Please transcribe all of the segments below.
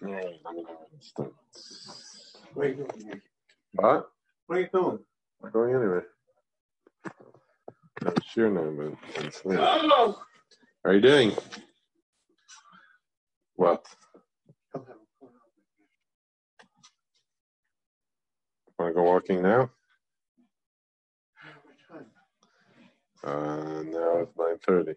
What are you doing? What? What are you doing? I'm going anyway. I'm sure now, but no. Are you doing? What? Want to go walking now? Now it's 9:30.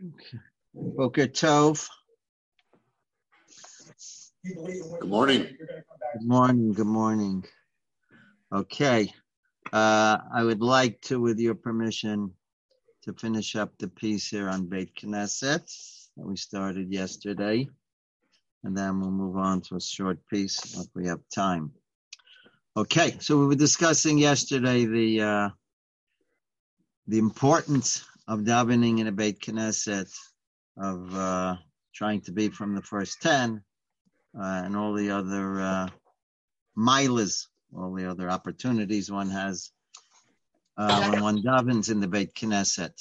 Okay. Boker Tov. Good morning. Good morning. Good morning. Okay. I would like to, with your permission, to finish up the piece here on Beit Knesset that we started yesterday. And then we'll move on to a short piece if we have time. Okay. So we were discussing yesterday the importance of davening in a Beit Knesset, of trying to be from the first 10, and all the other milas, all the other opportunities one has when one davens in the Beit Knesset.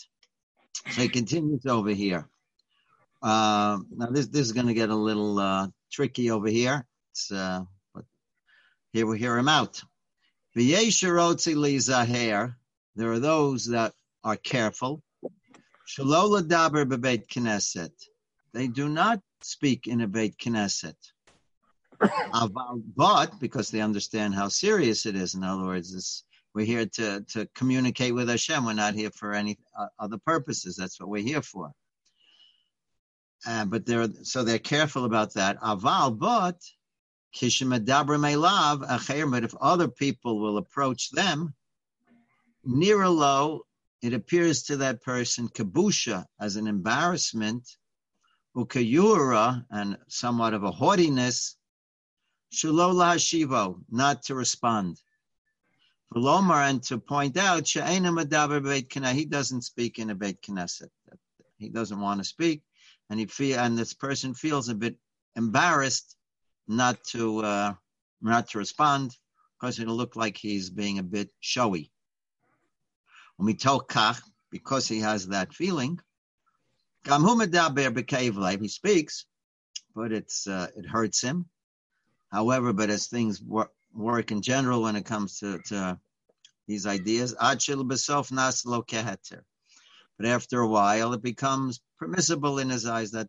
So he continues over here. Now this is going to get a little tricky over here. It's, but here we hear him out. There are those that are careful. Shelo l'daber b'Beit Knesset. They do not speak in a Beit Knesset. But because they understand how serious it is, in other words, we're here to communicate with Hashem. We're not here for any other purposes. That's what we're here for. But they're careful about that. Aval, but kishemedaber meilav acher. But if other people will approach them, nira lo, it appears to that person, kabusha, as an embarrassment, ukayura, and somewhat of a haughtiness, shelo lahashivo, not to respond. V'lomar, and to point out, she'eina medaber b'Beit Knesset, he doesn't speak in a Beit Knesset. He doesn't want to speak, and this person feels a bit embarrassed not to respond, because it'll look like he's being a bit showy. Because he has that feeling, he speaks, but it hurts him. However, but as things work in general when it comes to these ideas, but after a while it becomes permissible in his eyes that,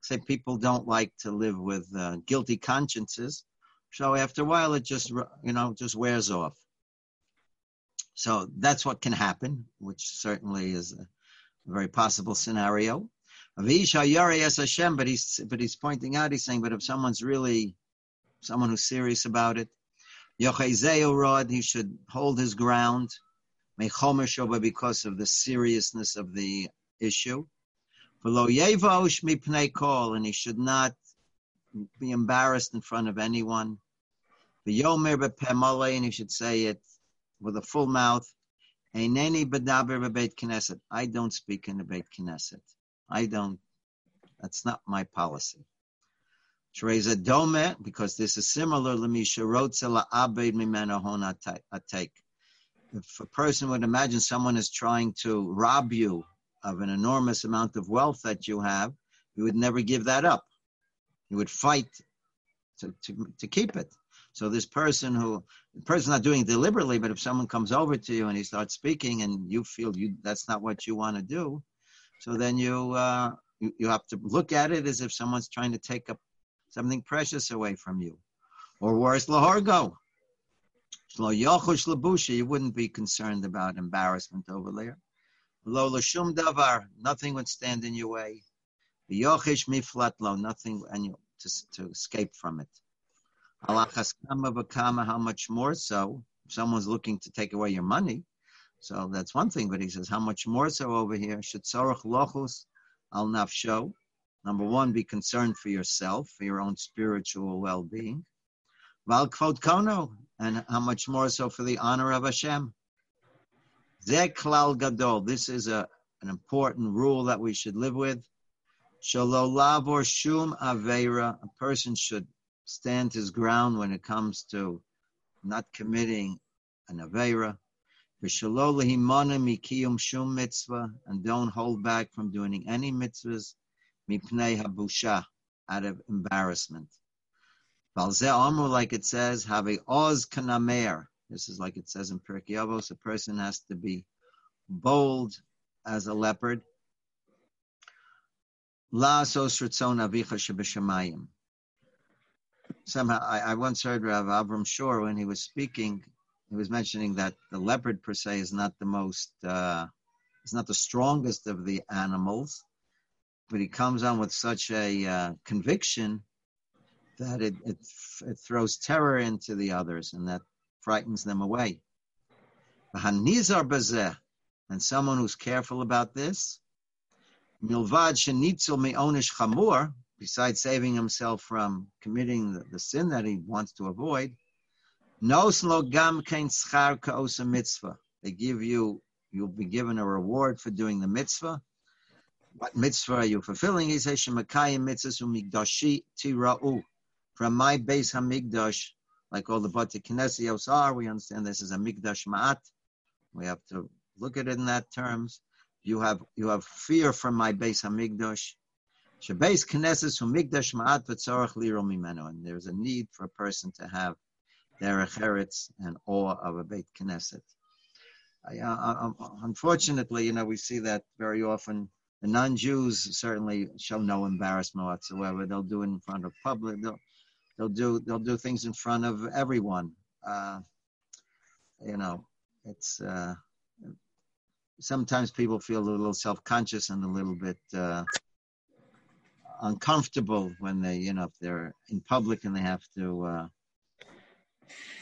say people don't like to live with guilty consciences. So after a while it just wears off. So that's what can happen, which certainly is a very possible scenario. But he's pointing out, he's saying, but if someone's really someone who's serious about it, he should hold his ground, because of the seriousness of the issue. And he should not be embarrassed in front of anyone. And he should say it with a full mouth. I don't speak in the Beit Knesset. That's not my policy. Because this is similar. If a person would imagine someone is trying to rob you of an enormous amount of wealth that you have, you would never give that up. You would fight to keep it. So this person the person's not doing it deliberately, but if someone comes over to you and he starts speaking and you feel that's not what you want to do, so then you have to look at it as if someone's trying to take up something precious away from you. Or worse, lahorgo. Lo yochush labusha, you wouldn't be concerned about embarrassment over there. Lo lashum davar, nothing would stand in your way. Yochish miflatlo, nothing, and to escape from it. Halachas kama v'kama, how much more so? If someone's looking to take away your money, so that's one thing, but he says, how much more so over here? Shetzorach lochus al nafsho. Number one, be concerned for yourself, for your own spiritual well-being. Val kvod kono, and how much more so for the honor of Hashem. Zeh klal gadol. This is an important rule that we should live with. Shelo lavor shum aveira. A person should stand his ground when it comes to not committing an aveira, and don't hold back from doing any mitzvahs mipnei habusha, out of embarrassment. Like it says, have oz kanamer. This is like it says in Pirkei Avos, a person has to be bold as a leopard. La'asos ritzon avicha shebeshamayim. Somehow, I once heard Rav Avram Shor, when he was speaking, he was mentioning that the leopard per se is not the most, it's not the strongest of the animals, but he comes on with such a conviction that it throws terror into the others and that frightens them away. Hanizar bazeh, and someone who's careful about this, milvad shenitzol me'onish chamur, besides saving himself from committing the sin that he wants to avoid, they give you, you'll be given a reward for doing the mitzvah. What mitzvah are you fulfilling? He says, from my base Hamikdash, like all the Bate Knesios are, we understand this is a Mikdash Ma'at. We have to look at it in that terms. You have fear from my base Hamikdash. And there's a need for a person to have derech eretz and awe of a Beit Knesset. Unfortunately, we see that very often. The non-Jews certainly show no embarrassment whatsoever. They'll do it in front of public. They'll do things in front of everyone. It's sometimes people feel a little self-conscious and a little bit uncomfortable when they, if they're in public and they have to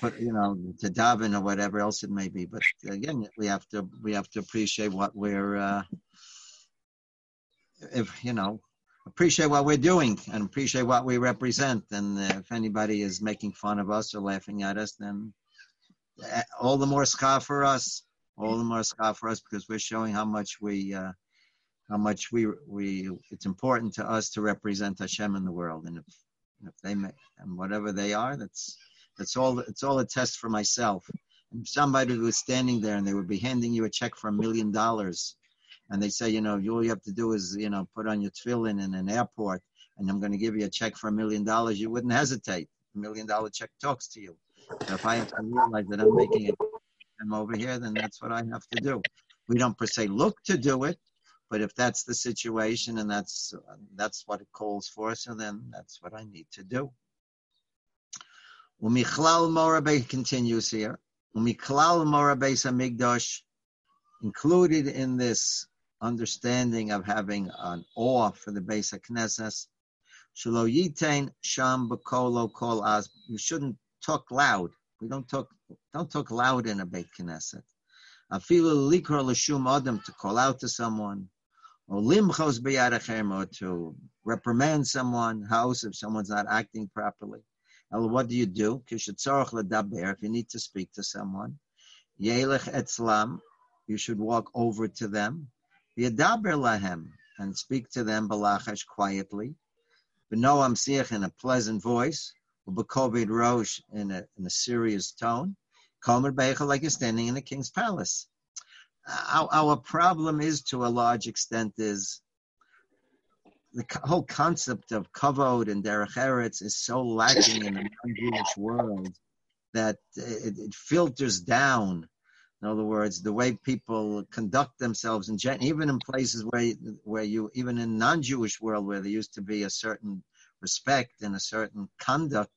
put, to daven or whatever else it may be. But again, we have to appreciate what we're doing and appreciate what we represent. And if anybody is making fun of us or laughing at us, then all the more scar for us. All the more scar for us, because we're showing how much we it's important to us to represent Hashem in the world. And if they make, and whatever they are, it's all a test for myself. And if somebody was standing there and they would be handing you a check for $1 million, and they say, all you have to do is, put on your tefillin in an airport, and I'm going to give you a check for $1 million, you wouldn't hesitate. $1 million check talks to you. So if I have to realize that I'm making it, I'm over here, then that's what I have to do. We don't per se look to do it, but if that's the situation and that's what it calls for, so then that's what I need to do. Umichlal Morabeh continues here. Umichlal Morabeh Samigdosh, included in this understanding of having an awe for the Beis HaKnesses, Shelo Yitain Sham B'Kolo Kol Az. You shouldn't talk loud. We don't talk loud in a Beit Knesset. Afilu Likra L'Shum Adam, to call out to someone, or Limchos B'Yadachem, or to reprimand someone, house if someone's not acting properly. And what do you do? Kishetzorach L'Daber, if you need to speak to someone, Yeilech Etzlam, you should walk over to them, Yedaber Lahem, and speak to them Balachesh, quietly, B'Noam Siach, in a pleasant voice, B'Koved Rosh, in a serious tone, Komer Beichel, like you're standing in the king's palace. Our problem is, to a large extent, is the whole concept of kavod and derech eretz is so lacking in the non-Jewish world that it filters down. In other words, the way people conduct themselves, even in places where you, even in non-Jewish world, where there used to be a certain respect and a certain conduct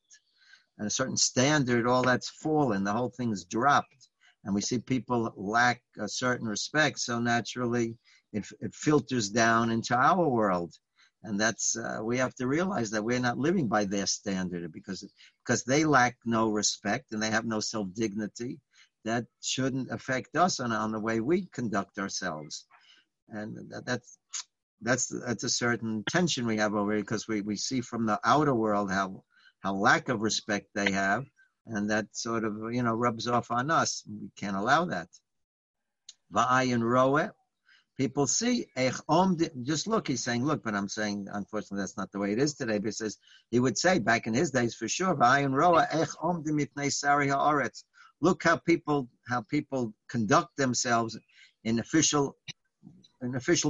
and a certain standard, all that's fallen. The whole thing's dropped. And we see people lack a certain respect, so naturally it filters down into our world. And that's, we have to realize that we're not living by their standard because they lack no respect and they have no self-dignity. That shouldn't affect us on the way we conduct ourselves. And that's a certain tension we have over it because we see from the outer world how lack of respect they have. And that sort of, rubs off on us. We can't allow that. Va'ayin roeh. People see, just look, he's saying, look, but I'm saying, unfortunately, that's not the way it is today. But he says, he would say back in his days for sure, look how people conduct themselves in official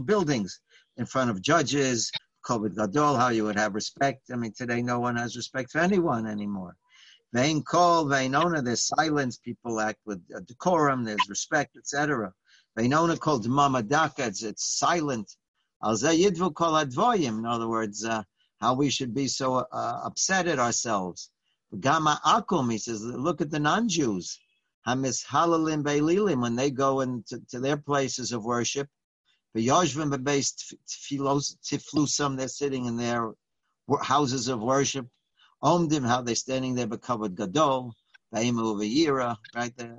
buildings, in front of judges, Kavod Gadol, how you would have respect. I mean, today no one has respect for anyone anymore. Vein kol, vein ona, there's silence, people act with decorum, there's respect, etc. Veinona called mamadaka, it's silent. Alzayidvu kol advoyim, in other words, how we should be so upset at ourselves. Gama akum, he says, look at the non-Jews. Hamis halalim belilim, when they go into their places of worship. V'yojvim bebeis tiflusam, they're sitting in their houses of worship. Omdim, how they're standing there, b'kavod gadol, b'eimu v'yira, right there,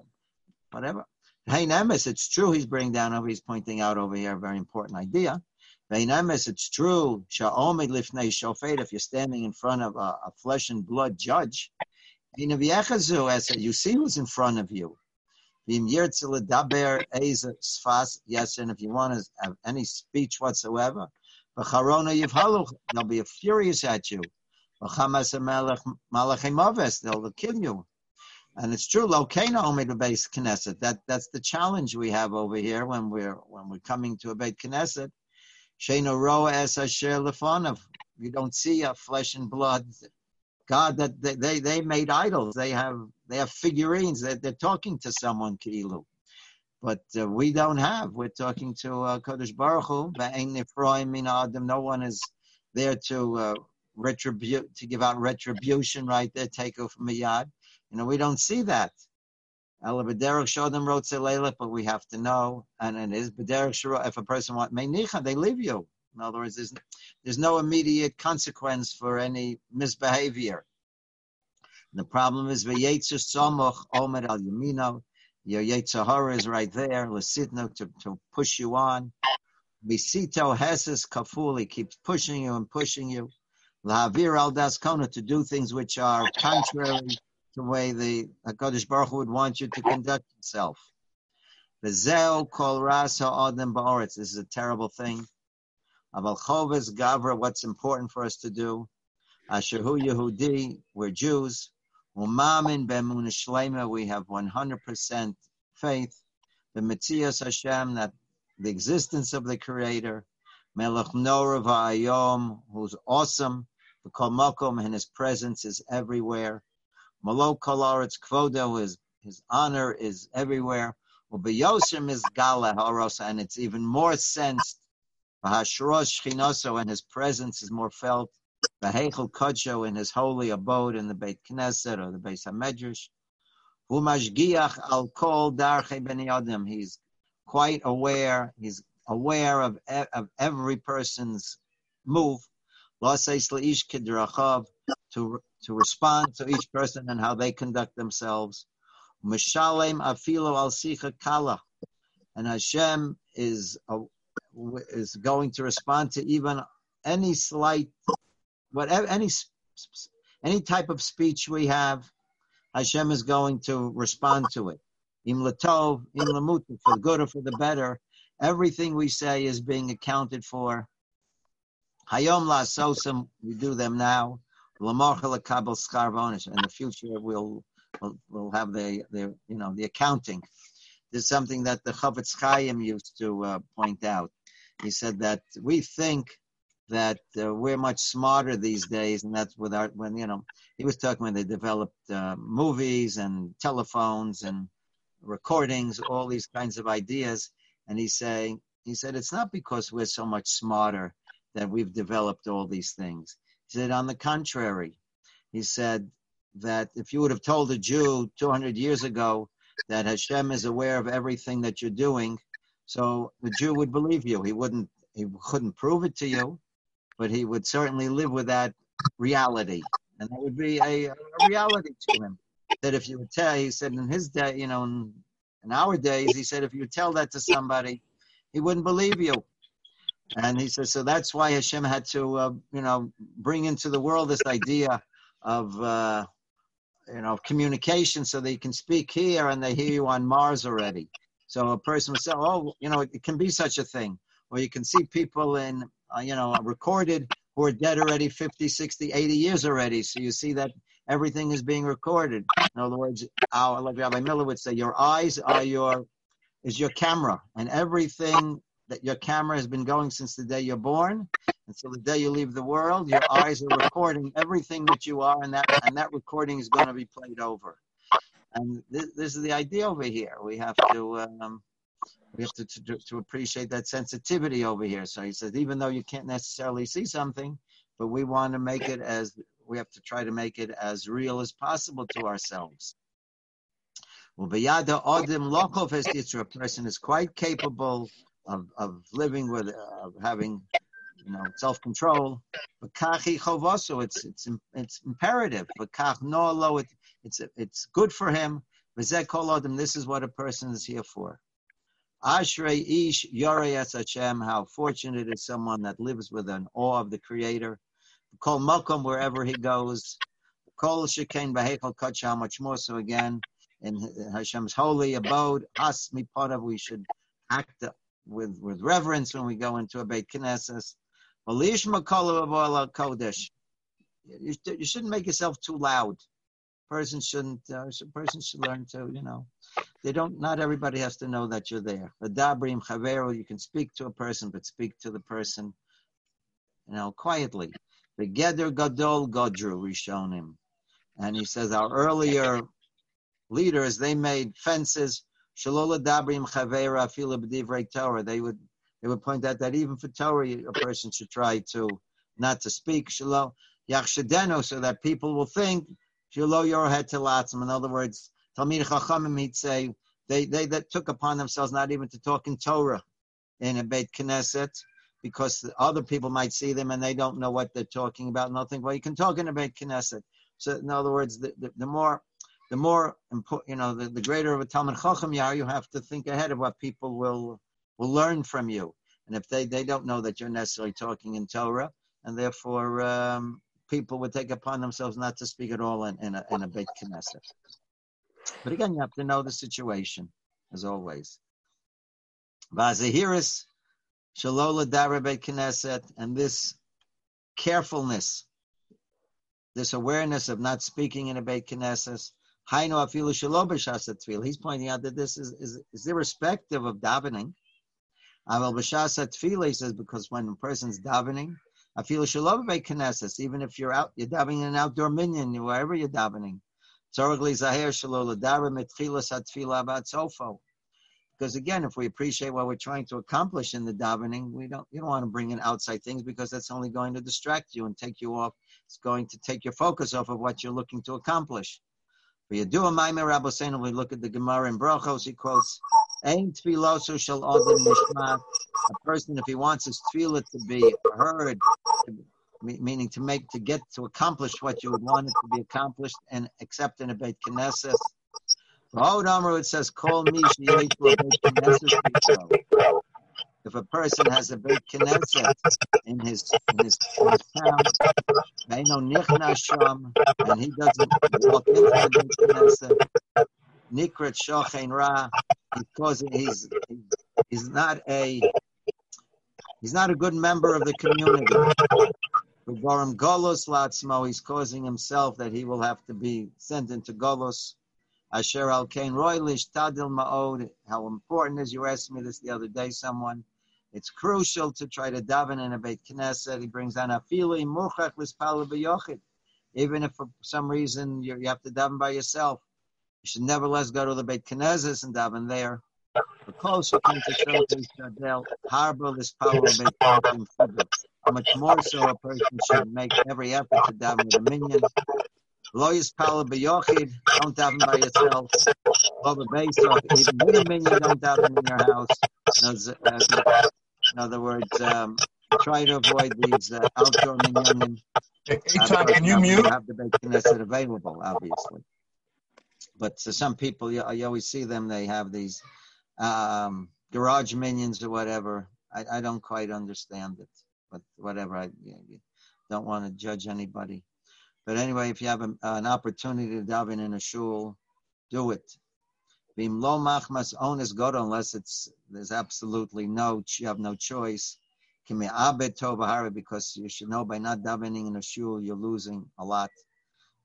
whatever. Vein emes, it's true, he's bringing down over, he's pointing out over here a very important idea. Vein emes, it's true, sha'omid lifnei shofet, if you're standing in front of a flesh and blood judge, you see who's in front of you. V'im yirtze ledaber eiza sfas, yes, and if you want to have any speech whatsoever, v'charona yivhaluch, they'll be furious at you. V'chamas malachim oves, they'll kill you. And it's true, Lokena Omid Beit Knesset. That's the challenge we have over here when we're coming to a Beit Knesset. Sheino Roa Es Asher Lefonav. You don't see a flesh and blood God that they made idols. They have figurines that they're talking to someone Keilu, but we don't have. We're talking to Kodesh Baruch Hu. Ve'ein Nifroim Min Adam. No one is there to retribute, to give out retribution. Right there, take over from a yad. We don't see that. B'derech she'adam rotzeh leilech, but we have to know, and it is b'derech she'ro, if a person wants meinicha, they leave you. In other words, there's no immediate consequence for any misbehavior. And the problem is v'yetzer somoch omer al yamino, your yetzer hara is right there, l'sitno, to push you on. V'sito heses kaful, he keeps pushing you and pushing you. L'havir al daskona, to do things which are contrary the way the HaKadosh Baruch Hu would want you to conduct yourself. This is a terrible thing. What's important for us to do? Asherhu Yehudi, we're Jews. We have 100% faith. The Metzias Hashem, that the existence of the Creator. Melech Nora V'ayom, who's awesome. B'kol Makom, and His presence is everywhere. Malo Kolaritz Kvodo, his honor is everywhere. Ubiyosim is Gala Harosa, and it's even more sensed. Bahashros Shchinoso, and his presence is more felt. Bahechel Kodsho, in his holy abode in the Beit Knesset or the Beis HaMedrash. Humashgiach al Kol Darche Beni Adam. He's quite aware. He's aware of every person's move. Lo Seis Leish Kidrachov, to respond to each person and how they conduct themselves. Meshalem afilo al sicha kala, and Hashem is going to respond to even any slight, whatever, any type of speech we have. Hashem is going to respond to it. Im latov, im lamutu, for the good or for the better. Everything we say is being accounted for. Hayom la sosam, we do them now. In the future, we'll have the accounting. This is something that the Chavetz Chaim used to point out. He said that we think that we're much smarter these days, and that's with he was talking when they developed movies and telephones and recordings, all these kinds of ideas. And he said it's not because we're so much smarter that we've developed all these things. He said, on the contrary, he said that if you would have told a Jew 200 years ago that Hashem is aware of everything that you're doing, so the Jew would believe you. He couldn't prove it to you, but he would certainly live with that reality. And that would be a reality to him. That if you would tell, he said in his day, you know, in our days, he said, if you tell that to somebody, he wouldn't believe you. And he says, so that's why Hashem had to, you know, bring into the world this idea of, you know, communication so they can speak here and they hear you on Mars already. So a person would say, oh, you know, it can be such a thing. Or you can see people in, you know, recorded who are dead already 50, 60, 80 years already. So you see that everything is being recorded. In other words, our, like Rabbi Miller would say, your eyes are your camera. And everything that your camera has been going since the day you're born until the day you leave the world, your eyes are recording everything that you are, and that recording is going to be played over. And this is the idea over here. We have to appreciate that sensitivity over here. So he says, even though you can't necessarily see something, but we want to make it as, we have to try to make it as real as possible to ourselves. A person is quite capable of living with, of having, you know, self-control. It's imperative. It's good for him. This is what a person is here for. Ashrei ish yorei es Hashem. How fortunate is someone that lives with an awe of the Creator. Kol makom, wherever he goes. Kol shekain b'heichal kodesh. How much more so again in Hashem's holy abode. Us mipodav, we should act with reverence when we go into a Beit Knesset. V'lishma kol ha'avol kodesh. You shouldn't make yourself too loud. Person should learn to, you know. Not everybody has to know that you're there. V'dabrim chaveru, you can speak to a person, but speak to the person, you know, quietly. V'geder gadol godru rishonim. And he says our earlier leaders, they made fences. Shelo l'dabrim chavera afilu b'divrei Torah. They would point out that even for Torah, a person should try to not to speak. Shelo yachshadenu, so that people will think. Shelo yorhet telatzim. In other words, Talmid Chachamim, he'd say, they that took upon themselves not even to talk in Torah in a Beit Knesset, because other people might see them and they don't know what they're talking about, and they'll think, well, you can talk in a Beit Knesset. So in other words, the more important, you know, the greater of a Talmid Chacham you are, you have to think ahead of what people will learn from you. And if they don't know that you're necessarily talking in Torah, and therefore people would take upon themselves not to speak at all in a Beit Knesset. But again, you have to know the situation, as always. Vazehiris, Shalola Darabet Knesset, and this carefulness, this awareness of not speaking in a Beit Knesset, Hainu Afilu Shalobashasatvil. He's pointing out that this is irrespective of davening. Aval Bashasatvil, he says, because when a person's davening, Afilu Shalobabet Knesset, even if you're out, you're davening in an outdoor minyan, wherever you're davening. Because again, if we appreciate what we're trying to accomplish in the davening, you don't want to bring in outside things, because that's only going to distract you and take you off. It's going to take your focus off of what you're looking to accomplish. But you do a Maimer Rabbeinu, we look at the Gemara in Brachos, he quotes, Ein tfiloso shel adam nishmat. A person, if he wants his tefillah to be heard, meaning to accomplish what you would want it to be accomplished, and except in a Beit Knesset. Ra'od Amru, it says, "Call me Shiyeh to a Beit Knesset." If a person has a Beit Knesset in his town, they know Nichna Sham, and he doesn't walk into the Beit Knesset. Nikrat Shochein Ra, because he's not a good member of the community. He's causing himself that he will have to be sent into Golos. Asher al Kain Roilish Tadil Ma'od. How important is, you asked me this the other day, someone. It's crucial to try to daven in a Beit Knesset. He brings down Afili Murchach Lispala B'Yochid. Even if for some reason you have to daven by yourself, you should nevertheless go to the Beit Knesset and daven there. How much more so a person should make every effort to daven with a minion. Lo yispalel b'yochid, don't daven by yourself. Lo b'beisov, even with a minion, don't daven in your house. In other words, try to avoid these outdoor minyanim. Can you mute? Have the Beit Knesset available, obviously. But to some people, you always see them. They have these garage minions or whatever. I don't quite understand it, but whatever. I don't want to judge anybody. But anyway, if you have an opportunity to daven in a shul, do it. V'im lo machmas ones gadol, unless there's absolutely you have no choice. Ki me'abed tov ha'aretz, because you should know by not davening in a shul, you're losing a lot.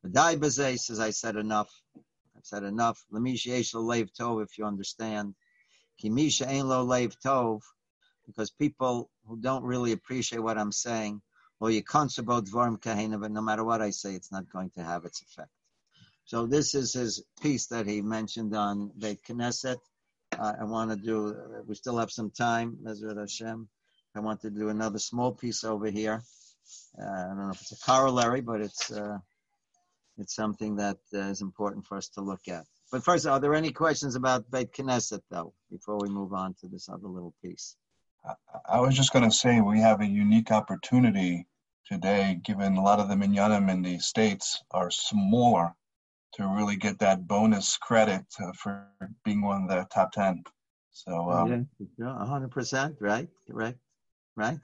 V'dai b'zeh, says I said enough. I've said enough. L'mi she'esh lo leiv tov, if you understand. Ki mi she'ein lo leiv tov, because people who don't really appreciate what I'm saying, or you concebot dvarim kahena, but no matter what I say, it's not going to have its effect. So this is his piece that he mentioned on Beit Knesset. We still have some time, Bezrat Hashem. I want to do another small piece over here. I don't know if it's a corollary, but it's something that is important for us to look at. But first, are there any questions about Beit Knesset, though, before we move on to this other little piece? I was just going to say we have a unique opportunity today, given a lot of the minyanim in the States are smaller, to really get that bonus credit for being one of the top 10. So, 100%, right? Correct, right?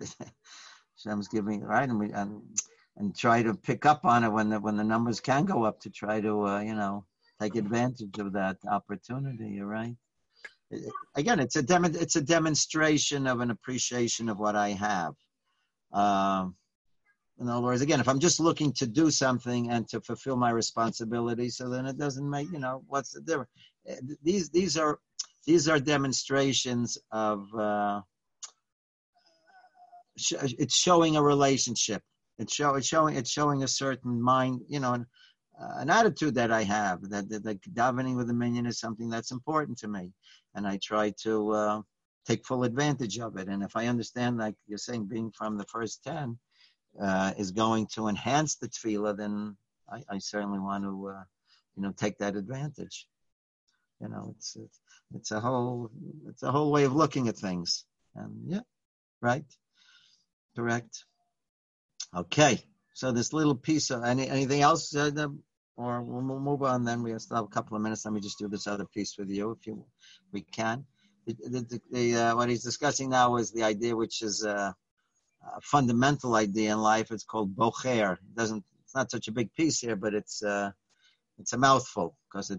Hashem's giving, right? And try to pick up on it when the numbers can go up, to try to, take advantage of that opportunity, right? Again, it's a demonstration of an appreciation of what I have. In other words, again, if I'm just looking to do something and to fulfill my responsibility, so then it doesn't make, what's the difference? These are demonstrations of, it's showing a relationship. It's showing a certain mind, an attitude that I have, that davening with the minyan is something that's important to me. And I try to take full advantage of it. And if I understand, like you're saying, being from the first 10, is going to enhance the tefillah, then I certainly want to, take that advantage. It's a whole way of looking at things. And right, correct. Okay, so this little piece of anything else, or we'll move on. Then we still have a couple of minutes. Let me just do this other piece with you, if we can. What he's discussing now is the idea, which is a fundamental idea in life. It's called bocher. It's not such a big piece here, but it's a mouthful, because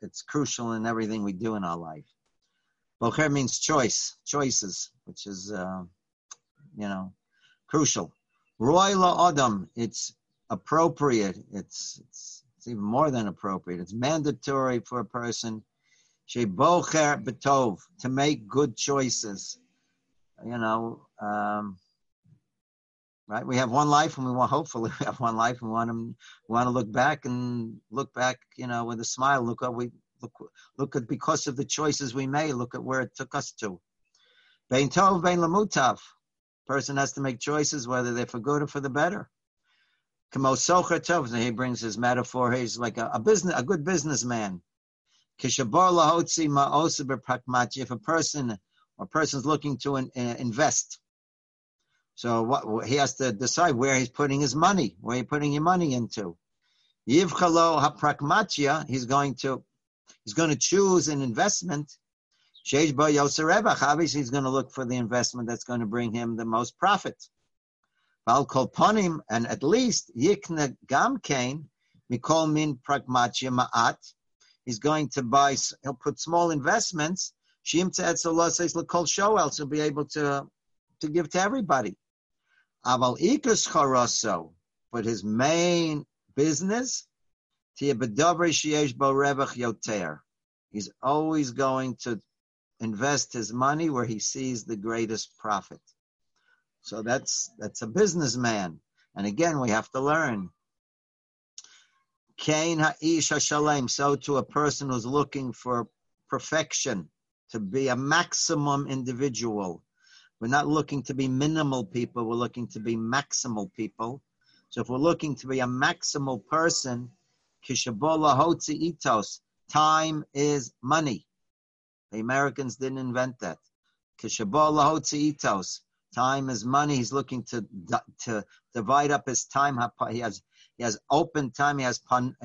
it's crucial in everything we do in our life. Bocher means choices, which is crucial. Roi la'odam, it's appropriate. It's even more than appropriate. It's mandatory for a person, she bocher b'tov, to make good choices. Right, we have one life, and we want to look back, with a smile. Look at because of the choices we made. Look at where it took us to. Bein tov, bein lamutav. Person has to make choices, whether they're for good or for the better. Kamo socher tov. He brings his metaphor. He's like a good businessman. Kishabor lahotzi ma'osa b'prakmatchi. If a person's looking to invest. So he has to decide where he's putting his money, where you're putting your money into. Yivchalo haprakmatya, he's going to choose an investment. Sheish bo yoser rebach, obviously he's going to look for the investment that's going to bring him the most profit. Val kol ponim, and at least yikne gamkein mikol min pragmatya ma'at. He's going to buy, he'll put small investments. Shimtze etzolah says lekol shoel, he'll be able to give to everybody. Aval ikus charaso, but his main business, tia b'davrei sheyesh bo revach yoter. He's always going to invest his money where he sees the greatest profit. So that's a businessman. And again, we have to learn. Kein ha'ish hashalem, so to a person who's looking for perfection, to be a maximum individual. We're not looking to be minimal people. We're looking to be maximal people. So if we're looking to be a maximal person, kishabola hotzi itos, time is money. The Americans didn't invent that. Kishabola hotzi itos, Time is money. He's looking to divide up his time. He has open time. He has panoya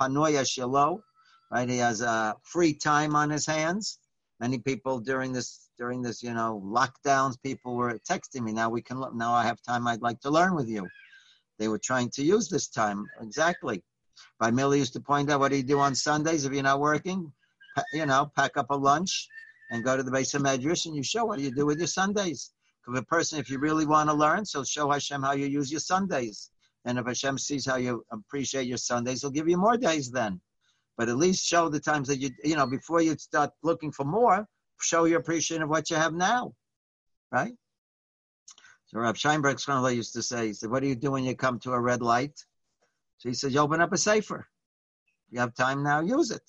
shelo, right? He has free time on his hands. Many people during this lockdowns, people were texting me. Now I have time. I'd like to learn with you. They were trying to use this time exactly. Rabbi Miller used to point out, what do you do on Sundays if you're not working? Pack up a lunch and go to the Beis HaMedrash and you show what you do with your Sundays. Because a person, if you really want to learn, so show Hashem how you use your Sundays. And if Hashem sees how you appreciate your Sundays, he'll give you more days then. But at least show the times that you before you start looking for more, show your appreciation of what you have now, right? So Rav Scheinberg used to say, he said, what do you do when you come to a red light? So he said, you open up a sefer. You have time now, use it.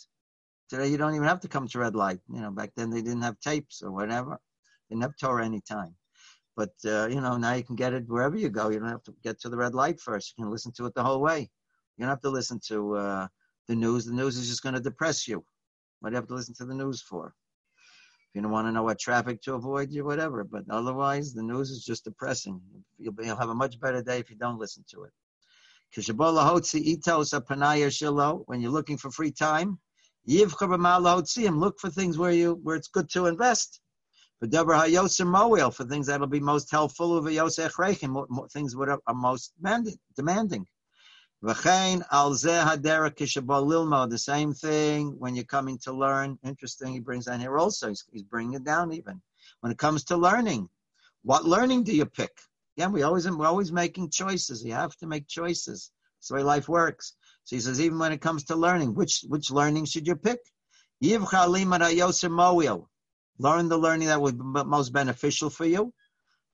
Today you don't even have to come to red light. Back then they didn't have tapes or whatever. They didn't have Torah anytime. But, now you can get it wherever you go. You don't have to get to the red light first. You can listen to it the whole way. You don't have to listen to the news. The news is just going to depress you. What do you have to listen to the news for? If you don't want to know what traffic to avoid, you whatever. But otherwise, the news is just depressing. You'll have a much better day if you don't listen to it. When you're looking for free time, look for things where it's good to invest. For things that will be most helpful, things that are most demanding. The same thing when you're coming to learn. Interesting, he brings down here also. He's bringing it down even. When it comes to learning, what learning do you pick? Yeah, we're always making choices. You have to make choices. That's the way life works. So he says, even when it comes to learning, which learning should you pick? Learn the learning that would be most beneficial for you,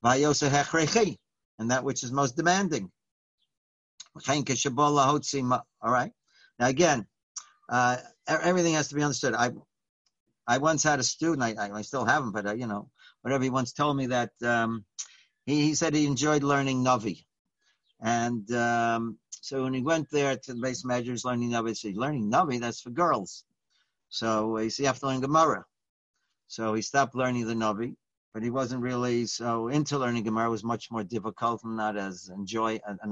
and that which is most demanding. All right. Now again, everything has to be understood. I once had a student. I still haven't, but whatever. He once told me that he said he enjoyed learning Navi, and so when he went there to the Beis Medrash learning Navi, he said, "Learning Navi, that's for girls." So he said, "You have to learn Gemara." So he stopped learning the Navi, but he wasn't really so into learning Gemara. It was much more difficult and not as an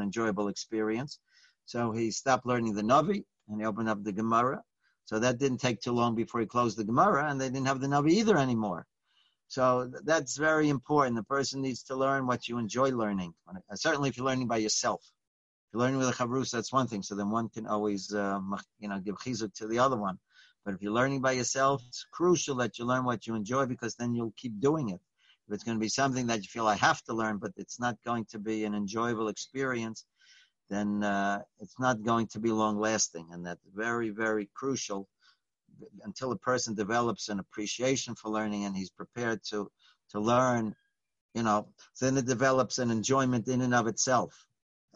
enjoyable experience. So he stopped learning the Navi and he opened up the Gemara. So that didn't take too long before he closed the Gemara, and they didn't have the Navi either anymore. So that's very important. The person needs to learn what you enjoy learning. Certainly if you're learning by yourself. If you're learning with a chavrus, that's one thing. So then one can always give chizuk to the other one. But if you're learning by yourself, it's crucial that you learn what you enjoy, because then you'll keep doing it. If it's going to be something that you feel I have to learn, but it's not going to be an enjoyable experience, then it's not going to be long-lasting. And that's very, very crucial until a person develops an appreciation for learning and he's prepared to learn, Then it develops an enjoyment in and of itself.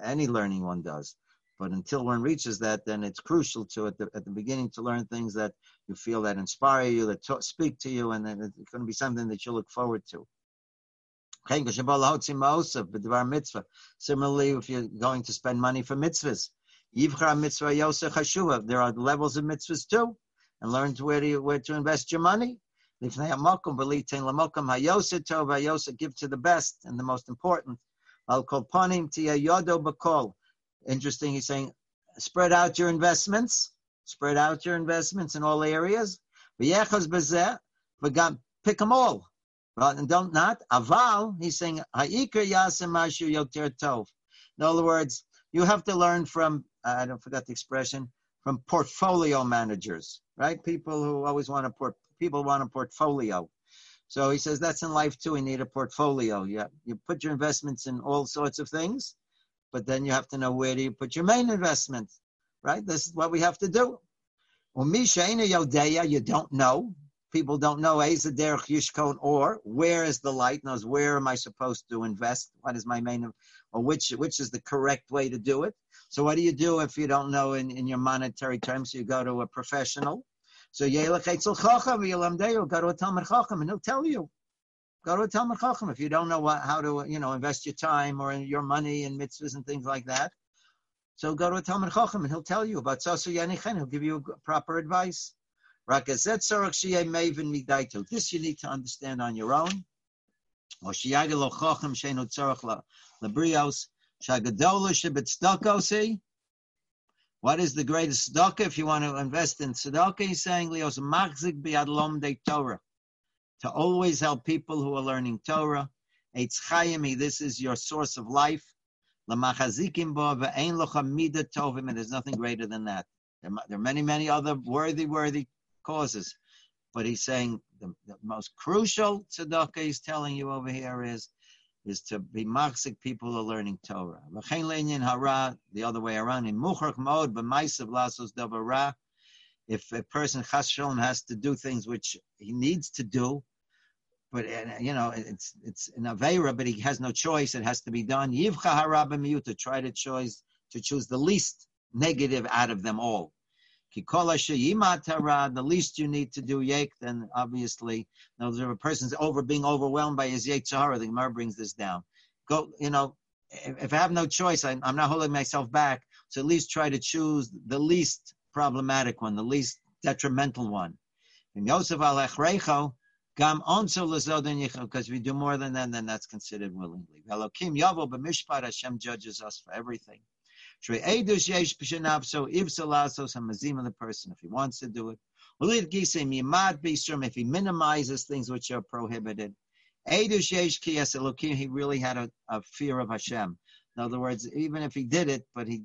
Any learning one does. But until one reaches that, then it's crucial to, at the beginning, to learn things that you feel that inspire you, that speak to you, and then it's going to be something that you look forward to. Similarly, if you're going to spend money for mitzvahs, there are levels of mitzvahs too, and learn where to invest your money. Give to the best and the most important. Interesting, he's saying, spread out your investments in all areas, pick them all, and aval, he's saying, in other words, you have to learn from, I don't forget the expression, from portfolio managers, right? People who always want people want a portfolio. So he says that's in life too, you need a portfolio. You put your investments in all sorts of things, but then you have to know where do you put your main investment, right? This is what we have to do. You don't know. People don't know where is the light, knows where am I supposed to invest, what is my main, or which is the correct way to do it. So what do you do if you don't know in your monetary terms? You go to a professional. So you'll go to a Talmid Chacham and he'll tell you. Go to a Talmid Chacham if you don't know how to invest your time or your money in mitzvahs and things like that. So go to a Talmid Chacham and he'll tell you about Sasu Yanichen. He'll give you proper advice. This you need to understand on your own. or shiage lo chacham sheinu tzorach lebrios shagadolu shebitzdakaosi. What is the greatest tzedakah? If you want to invest in tzedakah, he's saying lios machzik biyad lomdei Torah, to always help people who are learning Torah. Eitz chayim, this is your source of life. Lamachazikim bo ve'ein locha mida tovim, and there's nothing greater than that. There are many, many other worthy causes, but he's saying the most crucial tzedakah he's telling you over here is to be machzik people who are learning Torah. V'chein le'inyin hara, the other way around, in mucharch ma'od b'maisav lasos davar ra. If a person chas shalom has to do things which he needs to do, but you know it's an aveira, but he has no choice; it has to be done. Yivcha hara b'miyuta, try to choose the least negative out of them all. Ki kol asher yimat hara, the least you need to do yek. Then obviously, you know, if a person's being overwhelmed by his yetzer hara, the Gemara brings this down. Go, you know, if I have no choice, I'm not holding myself back. So at least try to choose the least problematic one, the least detrimental one. Because if we do more than that, then that's considered willingly. Elokim Yavo b'mishpat, Hashem judges us for everything. The person, if he wants to do it, if he minimizes things which are prohibited, he really had a fear of Hashem. In other words, even if he did it, but he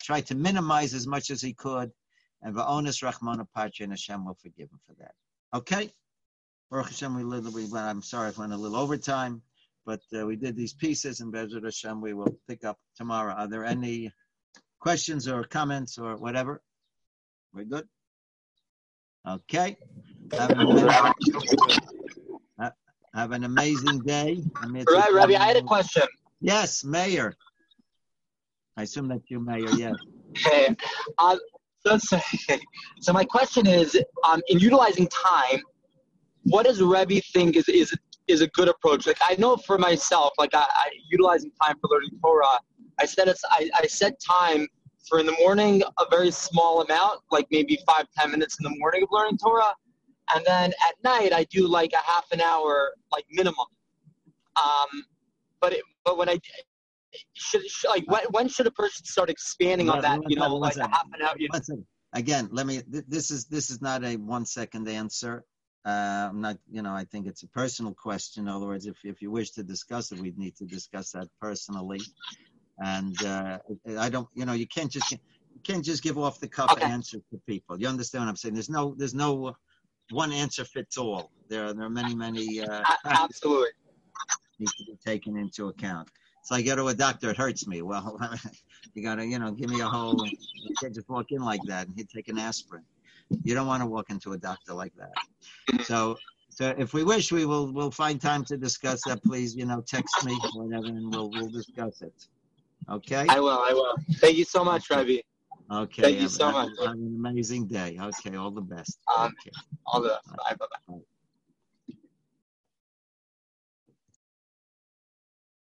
tried to minimize as much as he could, and va'onis rachmana patri, and Hashem will forgive him for that. Okay? Baruch Hashem, I'm sorry if I went a little overtime, but we did these pieces, and Bezrat Hashem, we will pick up tomorrow. Are there any questions or comments or whatever? We're good? Okay. Have an amazing day. Right, Rabbi, I had a question. Yes, Mayor. I assume that you, Mayor, yes. Hey, so my question is, in utilizing time, what does Rebbe think is a good approach? Like, I know for myself, like I utilizing time for learning Torah, I set time for in the morning a very small amount, like maybe 5-10 minutes in the morning of learning Torah, and then at night I do like a half an hour, like minimum. But when I should, like, when should a person start expanding on that? You know, like a half an hour. You know? Again, let me. This is not a 1 second answer. I'm not. You know, I think it's a personal question. In other words, if you wish to discuss it, we'd need to discuss that personally. And I don't. You know, you can't just give off the cuff answers to people. You understand what I'm saying? There's no one answer fits all. There are many. Absolutely. Need to be taken into account. It's like, go to a doctor, it hurts me. Well, you gotta, give me a whole. You can't just walk in like that and he'd take an aspirin. You don't want to walk into a doctor like that. So if we wish, we'll find time to discuss that. Please, text me or whatever, and we'll discuss it. Okay. I will. Thank you so much, Rabbi. Okay. Thank you so much. Have an amazing day. Okay. All the best. Okay. All the best. Bye.